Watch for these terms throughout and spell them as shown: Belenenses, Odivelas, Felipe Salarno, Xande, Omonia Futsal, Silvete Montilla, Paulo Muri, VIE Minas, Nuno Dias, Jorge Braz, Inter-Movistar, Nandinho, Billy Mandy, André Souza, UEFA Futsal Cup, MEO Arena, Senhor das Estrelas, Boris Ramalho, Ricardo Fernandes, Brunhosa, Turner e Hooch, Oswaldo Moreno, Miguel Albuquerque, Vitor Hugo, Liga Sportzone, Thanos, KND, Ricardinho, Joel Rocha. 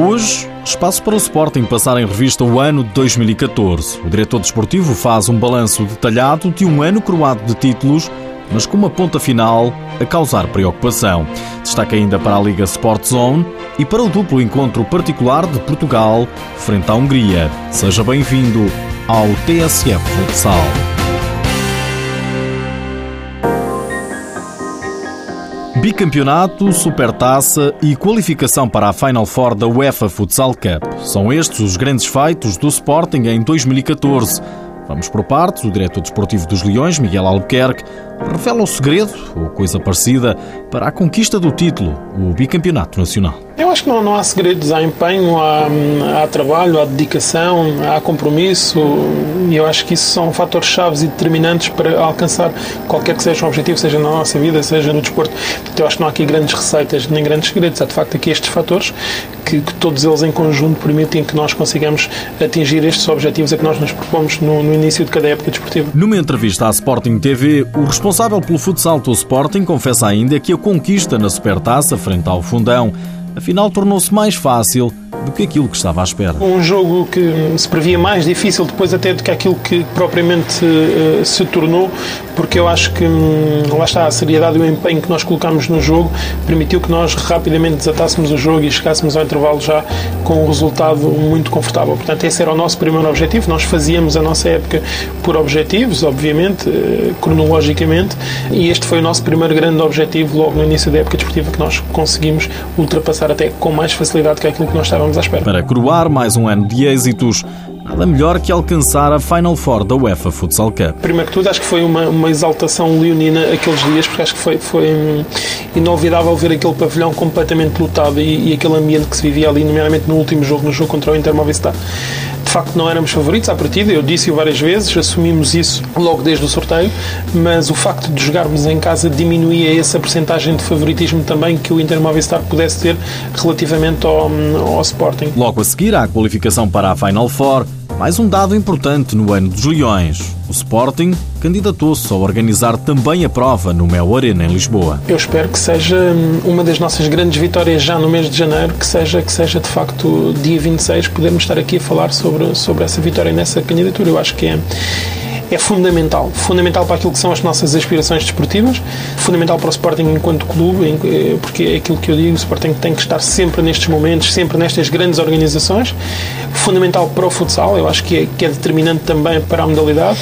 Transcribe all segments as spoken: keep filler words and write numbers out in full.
Hoje, espaço para o Sporting passar em revista o ano de dois mil e catorze. O diretor desportivo faz um balanço detalhado de um ano croado de títulos, mas com uma ponta final a causar preocupação. Destaca ainda para a Liga Sportzone e para o duplo encontro particular de Portugal frente à Hungria. Seja bem-vindo ao T S F Futsal. Bicampeonato, Supertaça e qualificação para a Final Four da UEFA Futsal Cup. São estes os grandes feitos do Sporting em dois mil e catorze. Vamos por partes. O diretor desportivo dos Leões, Miguel Albuquerque, revela o segredo, ou coisa parecida, para a conquista do título, o bicampeonato nacional. Eu acho que não, não há segredos, há empenho, há, há trabalho, há dedicação, há compromisso, e eu acho que isso são fatores chaves e determinantes para alcançar qualquer que seja um objetivo, seja na nossa vida, seja no desporto. Portanto, eu acho que não há aqui grandes receitas nem grandes segredos, há de facto aqui estes fatores que, que todos eles em conjunto permitem que nós consigamos atingir estes objetivos a que nós nos propomos no, no início de cada época desportiva. Numa entrevista à Sporting T V, o responsável O responsável pelo futsal do Sporting confessa ainda que a conquista na Supertaça frente ao Fundão afinal tornou-se mais fácil do que aquilo que estava à espera. Um jogo que se previa mais difícil depois até do que aquilo que propriamente uh, se tornou, porque eu acho que um, lá está, a seriedade e o empenho que nós colocámos no jogo permitiu que nós rapidamente desatássemos o jogo e chegássemos ao intervalo já com um resultado muito confortável. Portanto, esse era o nosso primeiro objetivo. Nós fazíamos a nossa época por objetivos, obviamente, uh, cronologicamente, e este foi o nosso primeiro grande objetivo logo no início da época desportiva, que nós conseguimos ultrapassar até com mais facilidade que aquilo que nós estávamos à espera. Para coroar mais um ano de êxitos, nada melhor que alcançar a Final Four da UEFA Futsal Cup. Primeiro que tudo, acho que foi uma, uma exaltação leonina aqueles dias, porque acho que foi, foi inolvidável ver aquele pavilhão completamente lotado e, e aquele ambiente que se vivia ali, nomeadamente no último jogo, no jogo contra o Inter-Movistar. De facto, não éramos favoritos à partida, eu disse-o várias vezes, assumimos isso logo desde o sorteio, mas o facto de jogarmos em casa diminuía essa percentagem de favoritismo também que o Inter-Movistar pudesse ter relativamente ao, ao Sporting. Logo a seguir, à qualificação para a Final Four, mais um dado importante no ano dos Leões. O Sporting candidatou-se a organizar também a prova no M E O Arena, em Lisboa. Eu espero que seja uma das nossas grandes vitórias já no mês de janeiro, que seja, que seja de facto dia vinte e seis, podermos estar aqui a falar sobre, sobre essa vitória e nessa candidatura. Eu acho que é... É fundamental, fundamental para aquilo que são as nossas aspirações desportivas, fundamental para o Sporting enquanto clube, porque é aquilo que eu digo, o Sporting tem que estar sempre nestes momentos, sempre nestas grandes organizações, fundamental para o futsal, eu acho que é, que é determinante também para a modalidade,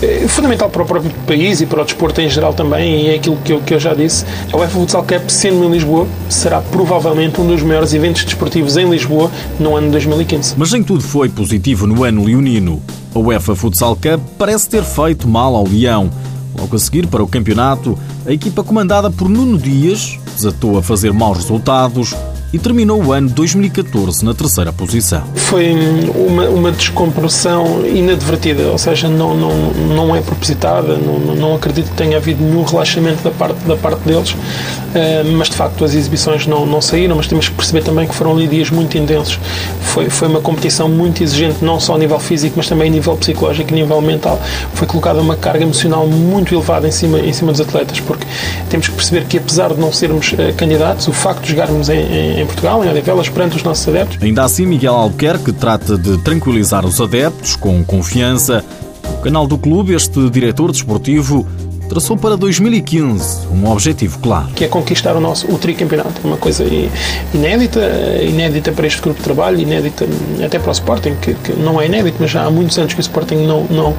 é fundamental para o próprio país e para o desporto em geral também, e é aquilo que eu, que eu já disse. A UEFA Futsal Cup, sendo em Lisboa, será provavelmente um dos maiores eventos desportivos em Lisboa no ano de dois mil e quinze. Mas nem tudo foi positivo no ano leonino. A UEFA Futsal Cup parece ter feito mal ao Leão. Logo a seguir, para o campeonato, a equipa comandada por Nuno Dias desatou a fazer maus resultados e terminou o ano dois mil e catorze na terceira posição. Foi uma, uma descompressão inadvertida, ou seja, não, não, não é propositada, não, não acredito que tenha havido nenhum relaxamento da parte, da parte deles, uh, mas de facto as exibições não, não saíram, mas temos que perceber também que foram ali dias muito intensos. Foi, foi uma competição muito exigente, não só a nível físico, mas também a nível psicológico e a nível mental. Foi colocada uma carga emocional muito elevada em cima, em cima dos atletas, porque temos que perceber que apesar de não sermos uh, candidatos, o facto de jogarmos em, em em Portugal, em Odivelas, perante os nossos adeptos. Ainda assim, Miguel Albuquerque trata de tranquilizar os adeptos com confiança. No canal do clube, este diretor desportivo traçou para dois mil e quinze um objetivo claro. Que é conquistar o nosso o tricampeonato. Uma coisa inédita, inédita para este grupo de trabalho, inédita até para o Sporting, que, que não é inédito, mas já há muitos anos que o Sporting não, não,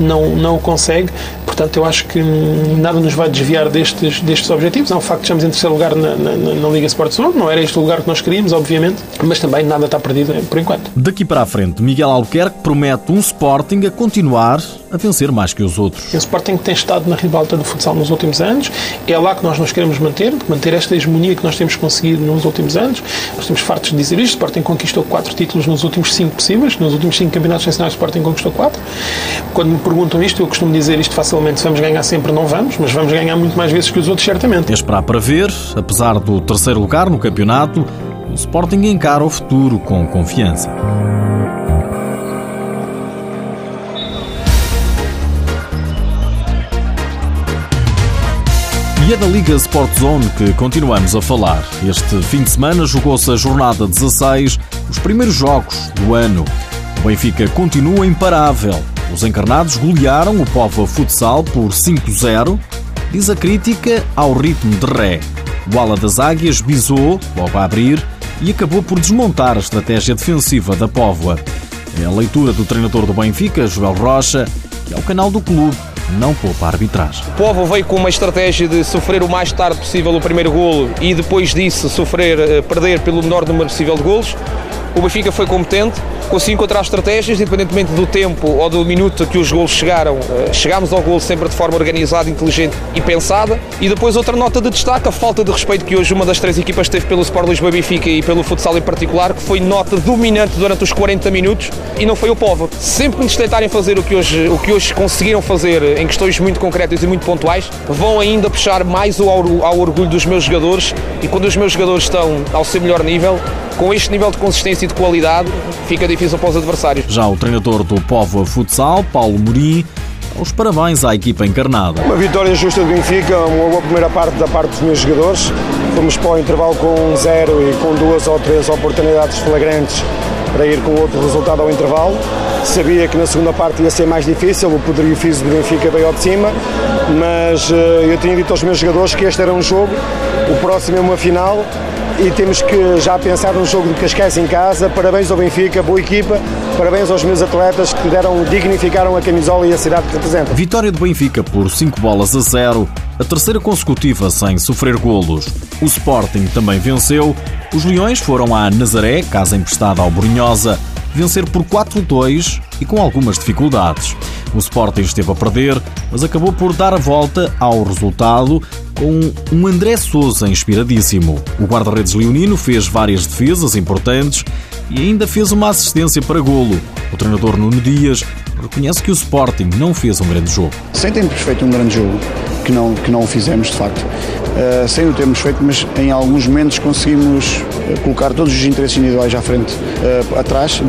não, não o consegue. Portanto, eu acho que nada nos vai desviar destes, destes objetivos. Há o facto de estamos em terceiro lugar na, na, na Liga Sportzone, não era este o lugar que nós queríamos, obviamente, mas também nada está perdido por enquanto. Daqui para a frente, Miguel Albuquerque promete um Sporting a continuar a vencer mais que os outros. O Sporting tem estado na ribalta do futsal nos últimos anos, é lá que nós nos queremos manter, manter esta hegemonia que nós temos conseguido nos últimos anos. Nós estamos fartos de dizer isto, o Sporting conquistou quatro títulos nos últimos cinco possíveis, nos últimos cinco campeonatos nacionais o Sporting conquistou quatro. Quando me perguntam isto, eu costumo dizer isto facilmente, se vamos ganhar sempre não vamos, mas vamos ganhar muito mais vezes que os outros, certamente. É esperar para ver, apesar do terceiro lugar no campeonato, o Sporting encara o futuro com confiança. E é da Liga Sportzone que continuamos a falar. Este fim de semana jogou-se a jornada dezasseis, os primeiros jogos do ano. O Benfica continua imparável. Os encarnados golearam o Póvoa Futsal por cinco zero, diz a crítica ao ritmo de ré. O ala das Águias bisou, logo a abrir, e acabou por desmontar a estratégia defensiva da Póvoa. É a leitura do treinador do Benfica, Joel Rocha, que é o canal do clube. Não poupa a arbitragem. O Póvoa veio com uma estratégia de sofrer o mais tarde possível o primeiro golo e depois disso sofrer, perder pelo menor número possível de golos. O Benfica foi competente, conseguiu encontrar estratégias, independentemente do tempo ou do minuto que os golos chegaram. Chegámos ao golo sempre de forma organizada, inteligente e pensada. E depois outra nota de destaque, a falta de respeito que hoje uma das três equipas teve pelo Sport Lisboa Benfica e pelo futsal em particular, que foi nota dominante durante os quarenta minutos e não foi o Póvoa. Sempre que nos tentarem fazer o que, hoje, o que hoje conseguiram fazer em questões muito concretas e muito pontuais, vão ainda puxar mais ao, ao orgulho dos meus jogadores, e quando os meus jogadores estão ao seu melhor nível, com este nível de consistência e de qualidade, fica difícil para os adversários. Já o treinador do Póvoa Futsal, Paulo Muri, os parabéns à equipa encarnada. Uma vitória justa do Benfica, uma boa primeira parte da parte dos meus jogadores. Fomos para o intervalo com zero e com duas ou três oportunidades flagrantes para ir com outro resultado ao intervalo. Sabia que na segunda parte ia ser mais difícil, o poderio físico do Benfica veio ao de cima, mas eu tinha dito aos meus jogadores que este era um jogo, o próximo é uma final, e temos que já pensar num jogo de Cascais em casa. Parabéns ao Benfica, boa equipa, parabéns aos meus atletas que deram, dignificaram a camisola e a cidade que representa. Vitória do Benfica por cinco bolas a zero, a terceira consecutiva sem sofrer golos. O Sporting também venceu, os Leões foram à Nazaré, casa emprestada ao Brunhosa, vencer por quatro a dois e com algumas dificuldades. O Sporting esteve a perder, mas acabou por dar a volta ao resultado com um André Souza inspiradíssimo. O guarda-redes leonino fez várias defesas importantes e ainda fez uma assistência para golo. O treinador Nuno Dias reconhece que o Sporting não fez um grande jogo. Sem termos feito um grande jogo, que não, que não o fizemos de facto, uh, sem o termos feito, mas em alguns momentos conseguimos colocar todos os interesses individuais à frente, uh, atrás do,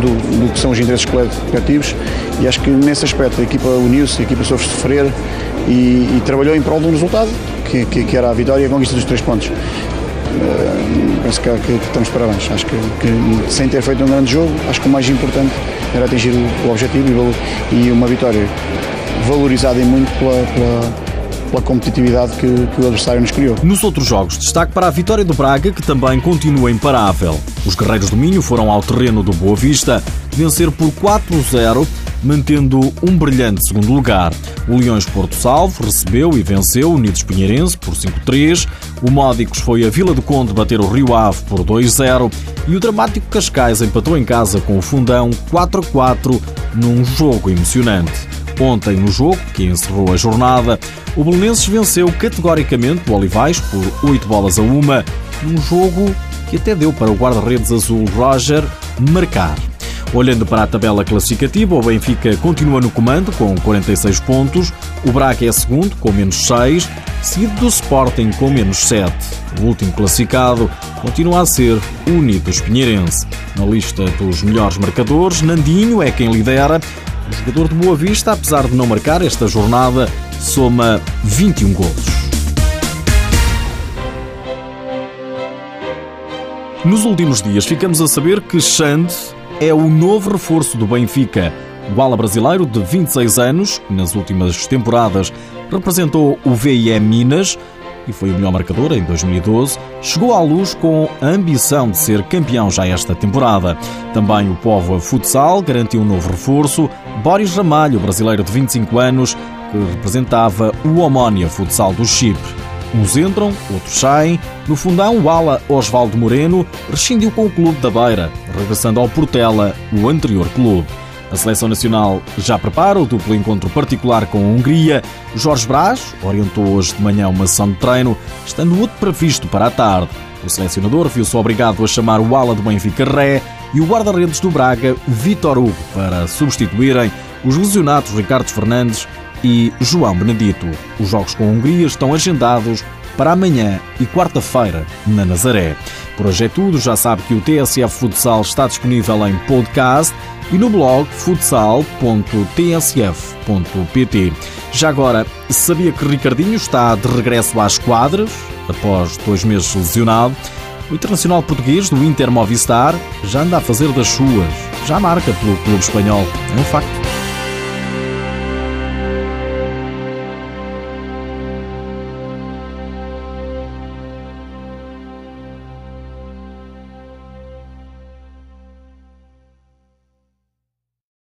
do que são os interesses coletivos, e acho que nesse aspecto a equipa uniu-se, a equipa soube sofrer e, e trabalhou em prol de um resultado, que, que, que era a vitória e a conquista dos três pontos. Uh, penso que, que, que estamos parabéns. Acho que, que sem ter feito um grande jogo, acho que o mais importante era atingir o, o objetivo e, e uma vitória valorizada e muito pela, pela, pela competitividade que, que o adversário nos criou. Nos outros jogos, destaque para a vitória do Braga, que também continua imparável. Os guerreiros do Minho foram ao terreno do Boa Vista vencer por quatro a zero, mantendo um brilhante segundo lugar. O Leões Porto Salvo recebeu e venceu o Unidos Pinheirense por cinco a três, o Módicos foi a Vila do Conde bater o Rio Ave por dois a zero e o dramático Cascais empatou em casa com o Fundão quatro a quatro num jogo emocionante. Ontem, no jogo que encerrou a jornada, o Belenenses venceu categoricamente o Olivais por oito bolas a uma, num jogo que até deu para o guarda-redes azul Roger marcar. Olhando para a tabela classificativa, o Benfica continua no comando com quarenta e seis pontos, o Braga é segundo com menos seis, seguido do Sporting com menos sete. O último classificado continua a ser o Unidos Pinheirense. Na lista dos melhores marcadores, Nandinho é quem lidera. O jogador de Boa Vista, apesar de não marcar esta jornada, soma vinte e um golos. Nos últimos dias ficamos a saber que Xande é o novo reforço do Benfica. O ala brasileiro de vinte e seis anos, que nas últimas temporadas representou o V I E Minas e foi o melhor marcador em dois mil e doze, chegou à Luz com a ambição de ser campeão já esta temporada. Também o Póvoa Futsal garantiu um novo reforço, Boris Ramalho, brasileiro de vinte e cinco anos, que representava o Omonia Futsal do Chipre. Uns entram, outros saem. No Fundão, o ala Oswaldo Moreno rescindiu com o clube da Beira, regressando ao Portela, o anterior clube. A Seleção Nacional já prepara o duplo encontro particular com a Hungria. Jorge Braz orientou hoje de manhã uma sessão de treino, estando outro previsto para a tarde. O selecionador viu-se obrigado a chamar o ala do Benfica Ré e o guarda-redes do Braga, Vitor Hugo, para substituírem os lesionados Ricardo Fernandes e João Benedito. Os jogos com a Hungria estão agendados para amanhã e quarta-feira na Nazaré. Por hoje é tudo. Já sabe que o T S F Futsal está disponível em podcast e no blog futsal ponto t s f ponto p t. Já agora, sabia que Ricardinho está de regresso às quadras após dois meses lesionado? O internacional português do Inter-Movistar já anda a fazer das suas, já marca pelo clube espanhol, é um facto.